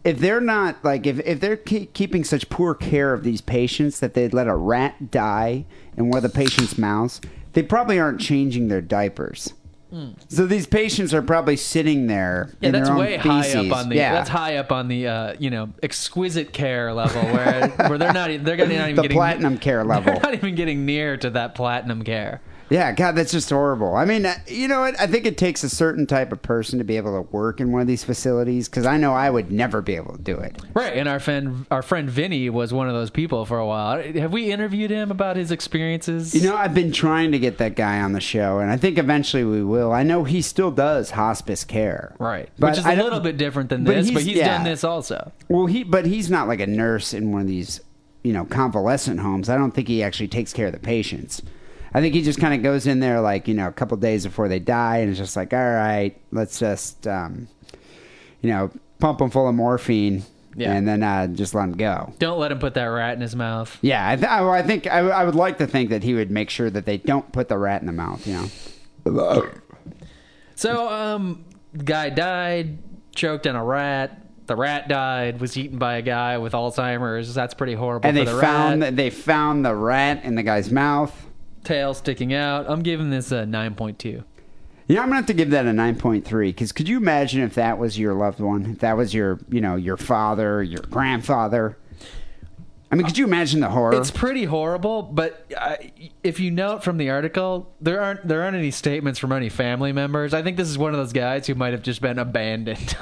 if they're not like if if they're keep keeping such poor care of these patients that they'd let a rat die in one of the patients' mouths, they probably aren't changing their diapers. Mm. So these patients are probably sitting there. Yeah, in that's their own way feces. high up on the. Yeah. That's high up on the uh, you know exquisite care level where where they're not they're not even the getting platinum care level. They're not even getting near to that platinum care. Yeah, God, that's just horrible. I mean, you know what? I think it takes a certain type of person to be able to work in one of these facilities because I know I would never be able to do it. Right, and our friend, our friend Vinny was one of those people for a while. Have we interviewed him about his experiences? You know, I've been trying to get that guy on the show, and I think eventually we will. I know he still does hospice care. Right, but which is a little bit different than this, but he's, but he's yeah. done this also. Well, he, but he's not like a nurse in one of these, you know, convalescent homes. I don't think he actually takes care of the patients. I think he just kind of goes in there like, you know, a couple days before they die and it's just like, all right, let's just, um, you know, pump them full of morphine yeah. and then uh, just let them go. Don't let him put that rat in his mouth. Yeah, I, th- I, well, I think I, I would like to think that he would make sure that they don't put the rat in the mouth, you know. So, um, guy died, choked on a rat. The rat died, was eaten by a guy with Alzheimer's. That's pretty horrible. And for they the found rat. they found the rat in the guy's mouth, tail sticking out. I'm giving this a nine point two. Yeah, I'm gonna have to give that a nine point three, because could you imagine if that was your loved one? If that was your, you know, your father, your grandfather. I mean, could you imagine the horror? It's pretty horrible, but uh, if you note from the article, there aren't there aren't any statements from any family members. I think this is one of those guys who might have just been abandoned.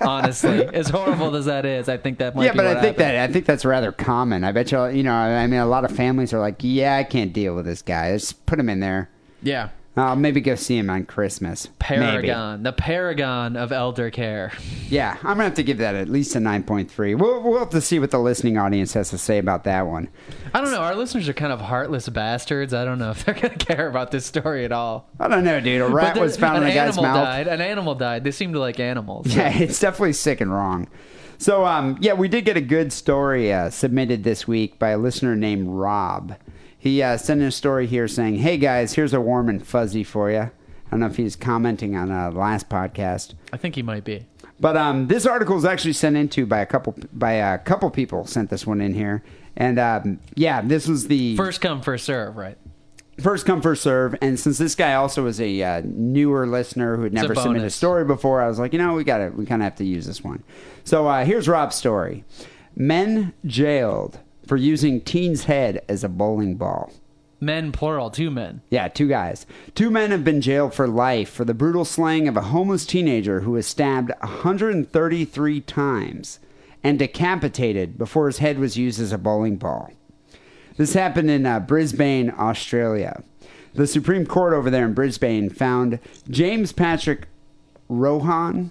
Honestly, as horrible as that is, I think that might. Yeah, be but what I think happened. that I think that's rather common. I bet you, you know, I mean, a lot of families are like, yeah, I can't deal with this guy. Let's put him in there. Yeah. I'll uh, maybe go see him on Christmas. Paragon. Maybe. The paragon of elder care. Yeah, I'm going to have to give that at least a nine point three. We'll, we'll have to see what the listening audience has to say about that one. I don't know. Our listeners are kind of heartless bastards. I don't know if they're going to care about this story at all. I don't know, dude. A rat was found in a guy's mouth. Died. An animal died. They seem to like animals. So. Yeah, it's definitely sick and wrong. So, um, yeah, we did get a good story uh, submitted this week by a listener named Rob. He uh, sent in a story here saying, hey, guys, here's a warm and fuzzy for you. I don't know if he's commenting on uh, the last podcast. I think he might be. But um, this article is actually sent in to by a couple by a couple people sent this one in here. And, um, yeah, this was the... First come, first serve, right? First come, first serve. And since this guy also was a uh, newer listener who had never a submitted a story before, I was like, you know, we got to, we kind of have to use this one. So uh, here's Rob's story. Men jailed for using teen's head as a bowling ball. Men, plural, two men. Yeah, two guys. Two men have been jailed for life for the brutal slaying of a homeless teenager who was stabbed one hundred thirty-three times and decapitated before his head was used as a bowling ball. This happened in uh, Brisbane, Australia. The Supreme Court over there in Brisbane found James Patrick Rohan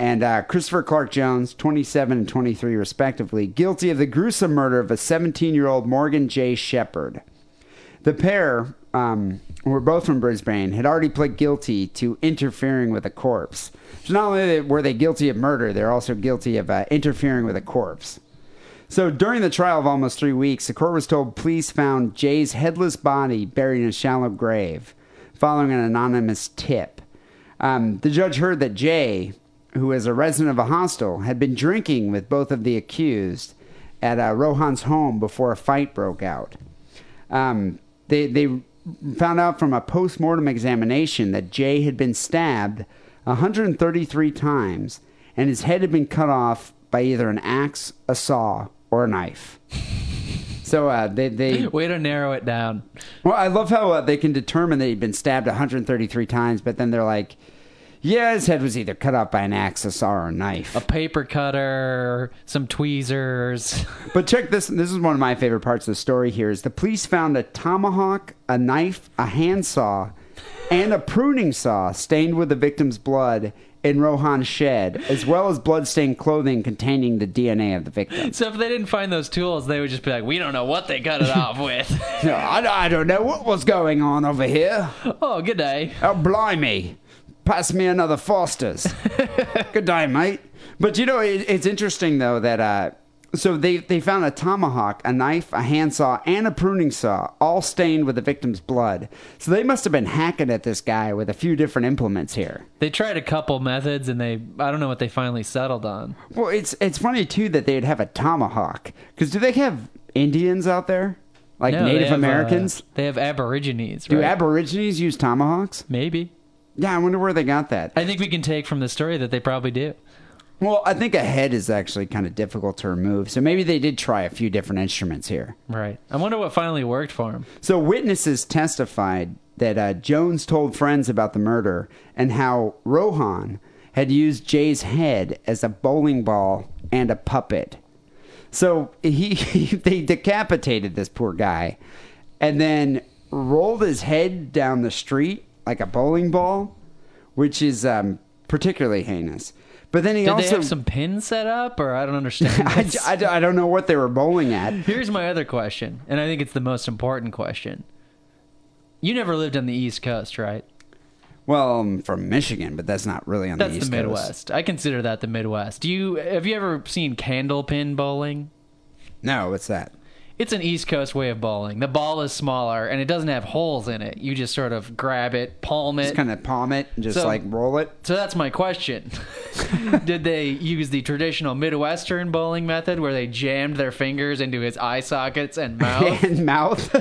and uh, Christopher Clark Jones, twenty-seven and twenty-three respectively, guilty of the gruesome murder of a seventeen-year-old Morgan J. Shepherd. The pair, um, who were both from Brisbane, had already pled guilty to interfering with a corpse. So not only were they guilty of murder, they're also guilty of uh, interfering with a corpse. So during the trial of almost three weeks, the court was told police found Jay's headless body buried in a shallow grave, following an anonymous tip. Um, the judge heard that Jay, who is a resident of a hostel, had been drinking with both of the accused at uh, Rohan's home before a fight broke out. Um, they, they found out from a post-mortem examination that Jay had been stabbed one hundred thirty-three times, and his head had been cut off by either an axe, a saw, or a knife. So uh, they, they... Way to narrow it down. Well, I love how uh, they can determine that he'd been stabbed one hundred thirty-three times, but then they're like, yeah, his head was either cut off by an axe, a saw, or a knife. A paper cutter, some tweezers. But check this. This is one of my favorite parts of the story here is the police found a tomahawk, a knife, a handsaw, and a pruning saw stained with the victim's blood in Rohan's shed, as well as blood-stained clothing containing the D N A of the victim. So if they didn't find those tools, they would just be like, we don't know what they cut it off with. No, I, I don't know what was going on over here. Oh, good day. Oh, blimey. Pass me another Foster's. Good day, mate. But, you know, it, it's interesting, though, that... Uh, so they, they found a tomahawk, a knife, a handsaw, and a pruning saw, all stained with the victim's blood. So they must have been hacking at this guy with a few different implements here. They tried a couple methods, and they I don't know what they finally settled on. Well, it's, it's funny, too, that they'd have a tomahawk. Because do they have Indians out there? Like no, Native they have, Americans? Uh, they have Aborigines, right? Do Aborigines use tomahawks? Maybe. Yeah, I wonder where they got that. I think we can take from the story that they probably do. Well, I think a head is actually kind of difficult to remove, so maybe they did try a few different instruments here. Right. I wonder what finally worked for them. So witnesses testified that uh, Jones told friends about the murder and how Rohan had used Jay's head as a bowling ball and a puppet. So he, he they decapitated this poor guy and then rolled his head down the street like a bowling ball, which is um, particularly heinous. But then he Did also... Did they have some pins set up, or I don't understand? I, I, I don't know what they were bowling at. Here's my other question, and I think it's the most important question. You never lived on the East Coast, right? Well, I'm from Michigan, but that's not really on that's the East Coast. That's the Midwest. Coast. I consider that the Midwest. Do you Have you ever seen candlepin bowling? No, what's that? it's an East Coast way of bowling. The ball is smaller, and it doesn't have holes in it. You just sort of grab it, palm it. Just kind of palm it and just, so, like, roll it. So that's my question. Did they use the traditional Midwestern bowling method where they jammed their fingers into his eye sockets and mouth? and mouth.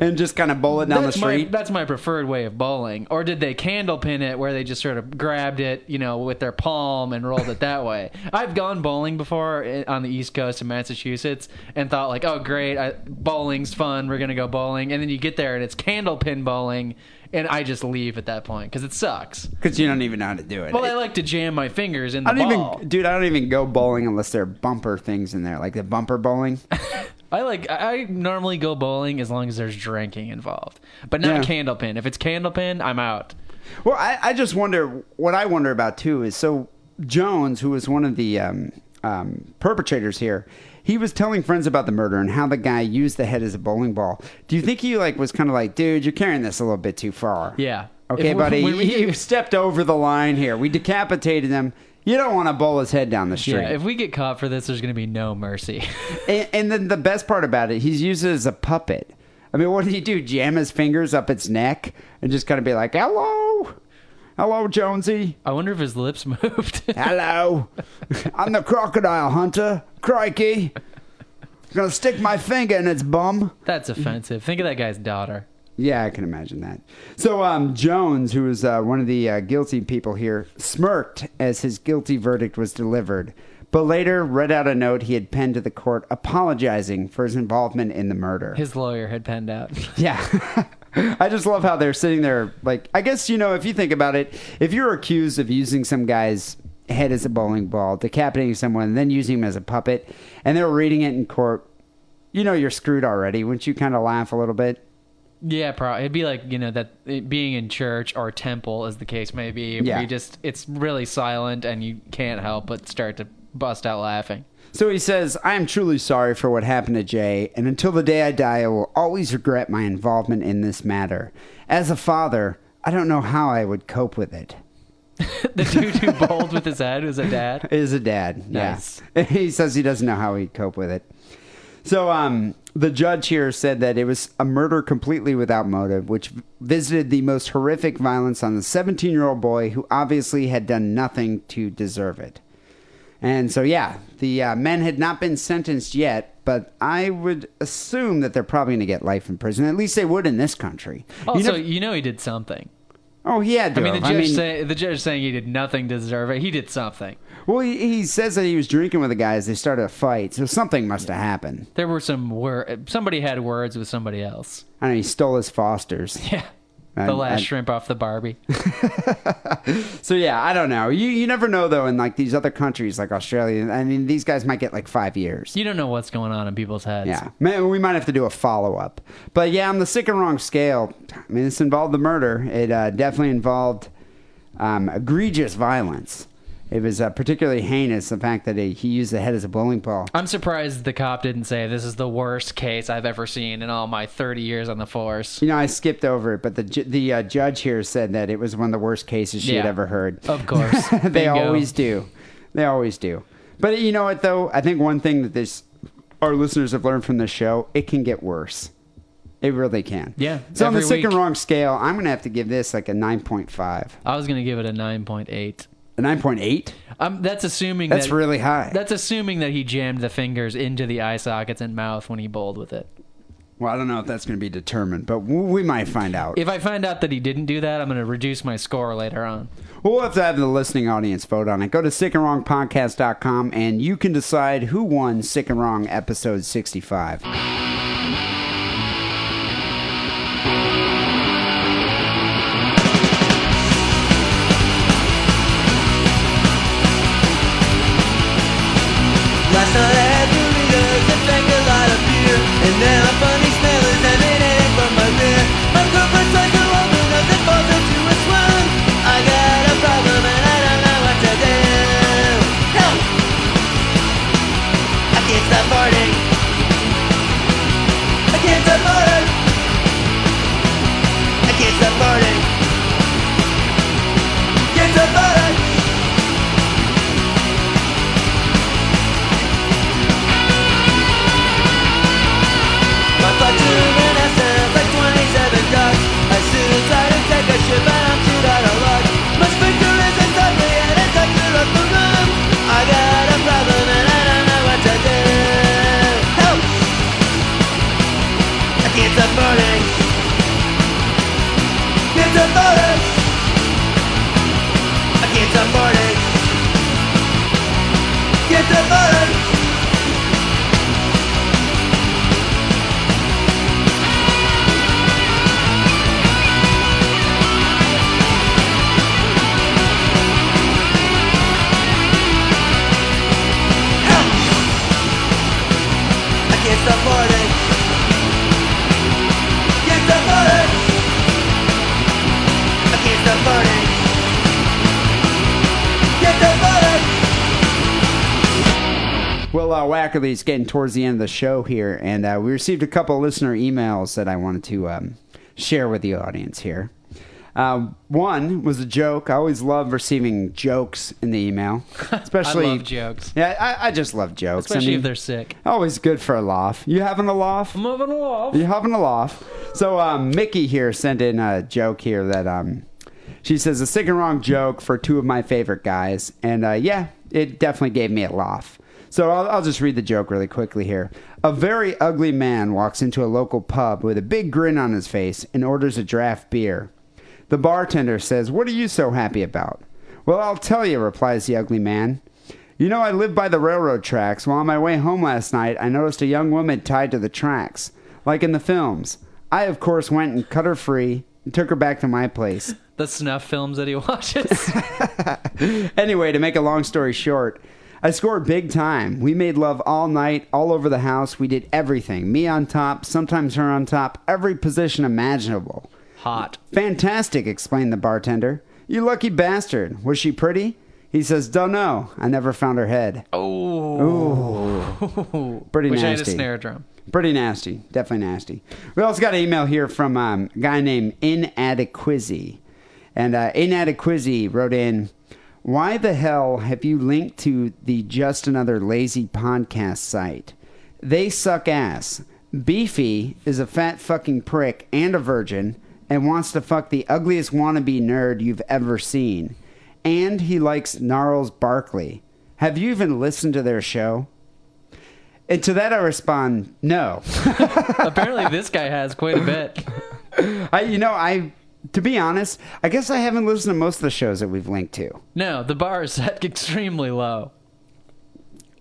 And just kind of bowl it down that's the street? My, that's my preferred way of bowling. Or did they candle pin it where they just sort of grabbed it, you know, with their palm and rolled it that way? I've gone bowling before on the East Coast in Massachusetts and thought like, oh great, I, bowling's fun, we're gonna go bowling, and then you get there and it's candle pin bowling, and I just leave at that point because it sucks, because you don't even know how to do it. Well, it, I like to jam my fingers in the I don't ball even, dude I don't even go bowling unless there are bumper things in there, like the bumper bowling. I like I normally go bowling as long as there's drinking involved, but not yeah. candle pin. If it's candle pin, I'm out. Well, I, I just wonder what I wonder about too is, so Jones, who was one of the um, um, perpetrators here, he was telling friends about the murder and how the guy used the head as a bowling ball. Do you think he like was kind of like, dude, you're carrying this a little bit too far? Yeah. Okay, if, buddy, you've stepped over the line here. We decapitated him. You don't want to bowl his head down the street. Yeah, if we get caught for this, there's going to be no mercy. and, and then the best part about it, he's used it as a puppet. I mean, what did he do? Jam his fingers up its neck and just kind of be like, hello? Hello, Jonesy. I wonder if his lips moved. Hello. I'm the crocodile hunter. Crikey. I'm going to stick my finger in its bum. That's offensive. Think of that guy's daughter. Yeah, I can imagine that. So um, Jones, who was uh, one of the uh, guilty people here, smirked as his guilty verdict was delivered, but later read out a note he had penned to the court apologizing for his involvement in the murder. His lawyer had penned out. Yeah. I just love how they're sitting there, like, I guess, you know, if you think about it, if you're accused of using some guy's head as a bowling ball, decapitating someone, and then using him as a puppet, and they're reading it in court, you know you're screwed already. Wouldn't you kind of laugh a little bit? Yeah, probably. It'd be like, you know, that it being in church or temple, as the case may be, yeah. where you just, it's really silent, and you can't help but start to bust out laughing. So he says, I am truly sorry for what happened to Jay, and until the day I die, I will always regret my involvement in this matter. As a father, I don't know how I would cope with it. The dude who bowled with his head is a dad? Is a dad, nice. Yeah. He says he doesn't know how he'd cope with it. So um, the judge here said that it was a murder completely without motive, which visited the most horrific violence on the seventeen-year-old boy who obviously had done nothing to deserve it. And so, yeah, the uh, men had not been sentenced yet, but I would assume that they're probably going to get life in prison. At least they would in this country. Also, you know, you know he did something. Oh, he had to. I mean, the judge, I mean, say, the judge saying he did nothing to deserve it, he did something. Well, he, he says that he was drinking with the guys. They started a fight, so something must have happened. There were some words. Somebody had words with somebody else. I know, he stole his Foster's. Yeah. The last I'd... shrimp off the Barbie. So, yeah, I don't know. You you never know, though, in, like, these other countries, like Australia. I mean, these guys might get, like, five years. You don't know what's going on in people's heads. Yeah. Man, we might have to do a follow-up. But, yeah, on the sick and wrong scale, I mean, this involved the murder. It uh, definitely involved um, egregious violence. It was uh, particularly heinous, the fact that he, he used the head as a bowling ball. I'm surprised the cop didn't say, this is the worst case I've ever seen in all my thirty years on the force. You know, I skipped over it, but the the uh, judge here said that it was one of the worst cases she yeah, had ever heard. Of course. They Bingo. always do. They always do. But you know what, though? I think one thing that this, our listeners have learned from this show, it can get worse. It really can. Yeah. So on the sick and wrong scale, I'm going to have to give this like a nine point five. I was going to give it a nine point eight. A nine point eight? Um, that's assuming that's that, really high. That's assuming that he jammed the fingers into the eye sockets and mouth when he bowled with it. Well, I don't know if that's going to be determined, but we might find out. If I find out that he didn't do that, I'm going to reduce my score later on. Well, we'll have to have the listening audience vote on it. Go to sick and wrong podcast dot com, and you can decide who won Sick and Wrong Episode sixty-five. Bill uh, Wackerly. It's getting towards the end of the show here, and uh, we received a couple of listener emails that I wanted to um, share with the audience here. Uh, one was a joke. I always love receiving jokes in the email, especially I love jokes. Yeah, I, I just love jokes, especially I mean, if they're sick. Always good for a laugh. You having a laugh? I'm having a laugh. You having a laugh? So um, Mickey here sent in a joke here that um, she says a sick and wrong joke for two of my favorite guys, and uh, yeah, it definitely gave me a laugh. So I'll, I'll just read the joke really quickly here. A very ugly man walks into a local pub with a big grin on his face and orders a draft beer. The bartender says, "What are you so happy about?" "Well, I'll tell you," replies the ugly man. "You know, I live by the railroad tracks. While on my way home last night, I noticed a young woman tied to the tracks, like in the films. I, of course, went and cut her free and took her back to my place." The snuff films that he watches. Anyway, to make a long story short, I scored big time. We made love all night, all over the house. We did everything. Me on top, sometimes her on top, every position imaginable. Hot. "Fantastic," explained the bartender. "You lucky bastard. Was she pretty?" He says, "Dunno. I never found her head." Oh. Pretty Wish nasty. Wish I had a snare drum. Pretty nasty. Definitely nasty. We also got an email here from um, a guy named Inadequizzy. And uh, Inadequizzy wrote in, "Why the hell have you linked to the Just Another Lazy Podcast site? They suck ass. Beefy is a fat fucking prick and a virgin, and wants to fuck the ugliest wannabe nerd you've ever seen. And he likes Gnarls Barkley. Have you even listened to their show?" And to that I respond, no. Apparently this guy has quite a bit. I, you know, I, to be honest, I guess I haven't listened to most of the shows that we've linked to. No, the bar is set extremely low.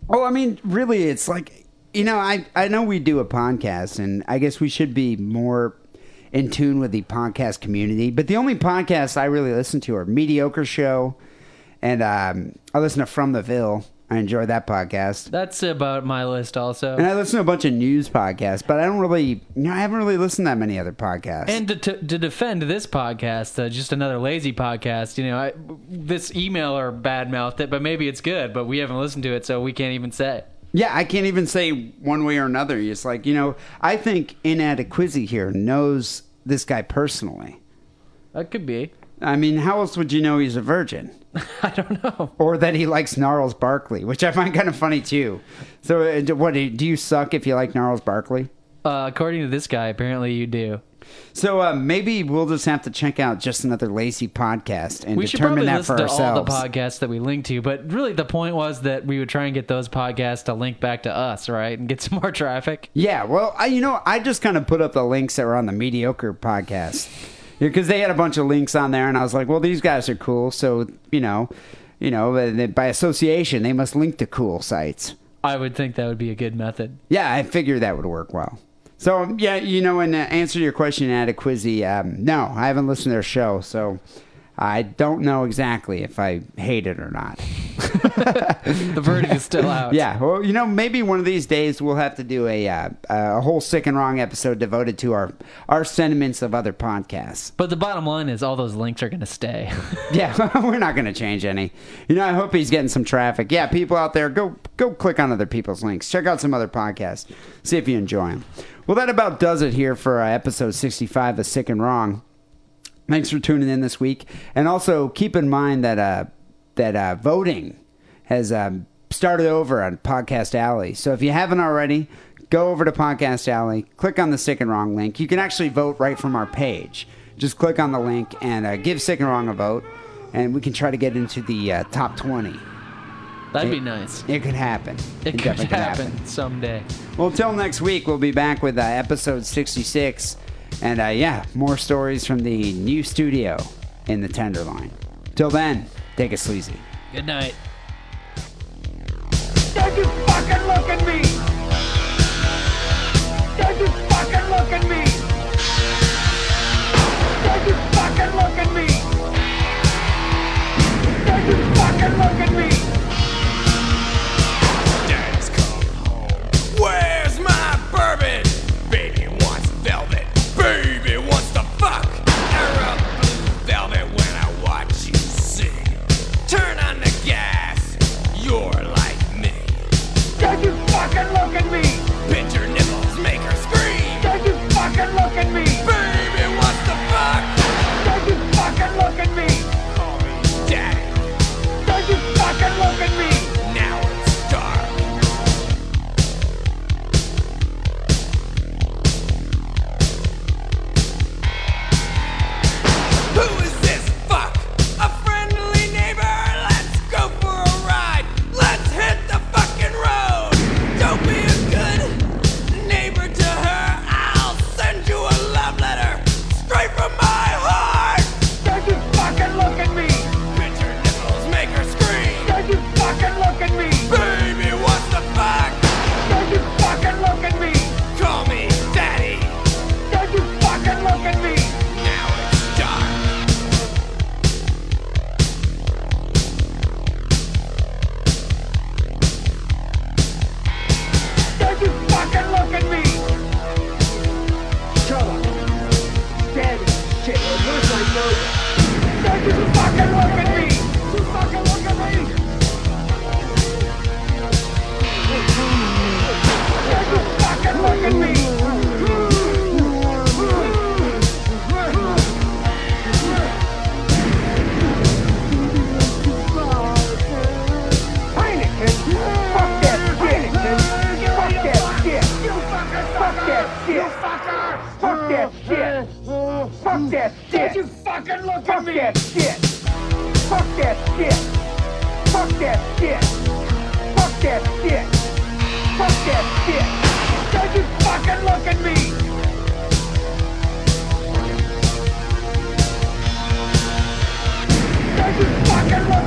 Well, I mean, really, it's like, you know, I, I know we do a podcast, and I guess we should be more in tune with the podcast community, but the only podcasts I really listen to are Mediocre Show, and um, I listen to From the Ville. I enjoy that podcast. That's about my list also. And I listen to a bunch of news podcasts, but I don't really, you know, I haven't really listened to that many other podcasts. And to, to, to defend this podcast, uh, Just Another Lazy Podcast, you know, I, this emailer badmouthed it, but maybe it's good, but we haven't listened to it, so we can't even say. Yeah, I can't even say one way or another. It's like, you know, I think Inadequizzy here knows this guy personally. That could be. I mean, how else would you know he's a virgin? I don't know. Or that he likes Gnarls Barkley, which I find kind of funny, too. So, what, do you suck if you like Gnarls Barkley? Uh, according to this guy, apparently you do. So uh, maybe we'll just have to check out Just Another Lazy Podcast and determine that for ourselves. We should probably listen to all the podcasts that we link to, but really the point was that we would try and get those podcasts to link back to us, right, and get some more traffic. Yeah, well, I, you know, I just kind of put up the links that were on the Mediocre Podcast because they had a bunch of links on there, and I was like, well, these guys are cool, so, you know, you know, by association, they must link to cool sites. I would think that would be a good method. Yeah, I figured that would work well. So, yeah, you know, and to answer your question, Inadequizzy, um, no, I haven't listened to their show, so I don't know exactly if I hate it or not. The verdict is still out. Yeah, well, you know, maybe one of these days we'll have to do a uh, a whole Sick and Wrong episode devoted to our, our sentiments of other podcasts. But the bottom line is all those links are going to stay. Yeah, we're not going to change any. You know, I hope he's getting some traffic. Yeah, people out there, go go click on other people's links. Check out some other podcasts. See if you enjoy them. Well, that about does it here for uh, episode sixty-five of Sick and Wrong. Thanks for tuning in this week. And also, keep in mind that uh, that uh, voting has um, started over on Podcast Alley. So if you haven't already, go over to Podcast Alley, click on the Sick and Wrong link. You can actually vote right from our page. Just click on the link and uh, give Sick and Wrong a vote, and we can try to get into the uh, top twenty. That'd it, be nice. It could happen. It, it could, happen. could happen someday. Well, till next week, we'll be back with uh, episode sixty-six. And, uh, yeah, more stories from the new studio in the Tenderloin. Till then, take a sleazy. Good night. Don't you fucking look at me! Don't you fucking look at me! Don't you fucking look at me! Don't you fucking look at me! Dad's come home. Where's my bourbon? Baby wants velvet. Baby wants to fuck. Arab blue velvet when I watch you sing. Turn on the gas. You're like me. Don't you Fuck that shit. Don't you fucking look Fuck at me. That shit. Fuck that shit. Fuck that shit. Fuck that shit. Fuck that shit. Don't you fucking look at me. Don't you fucking look at me.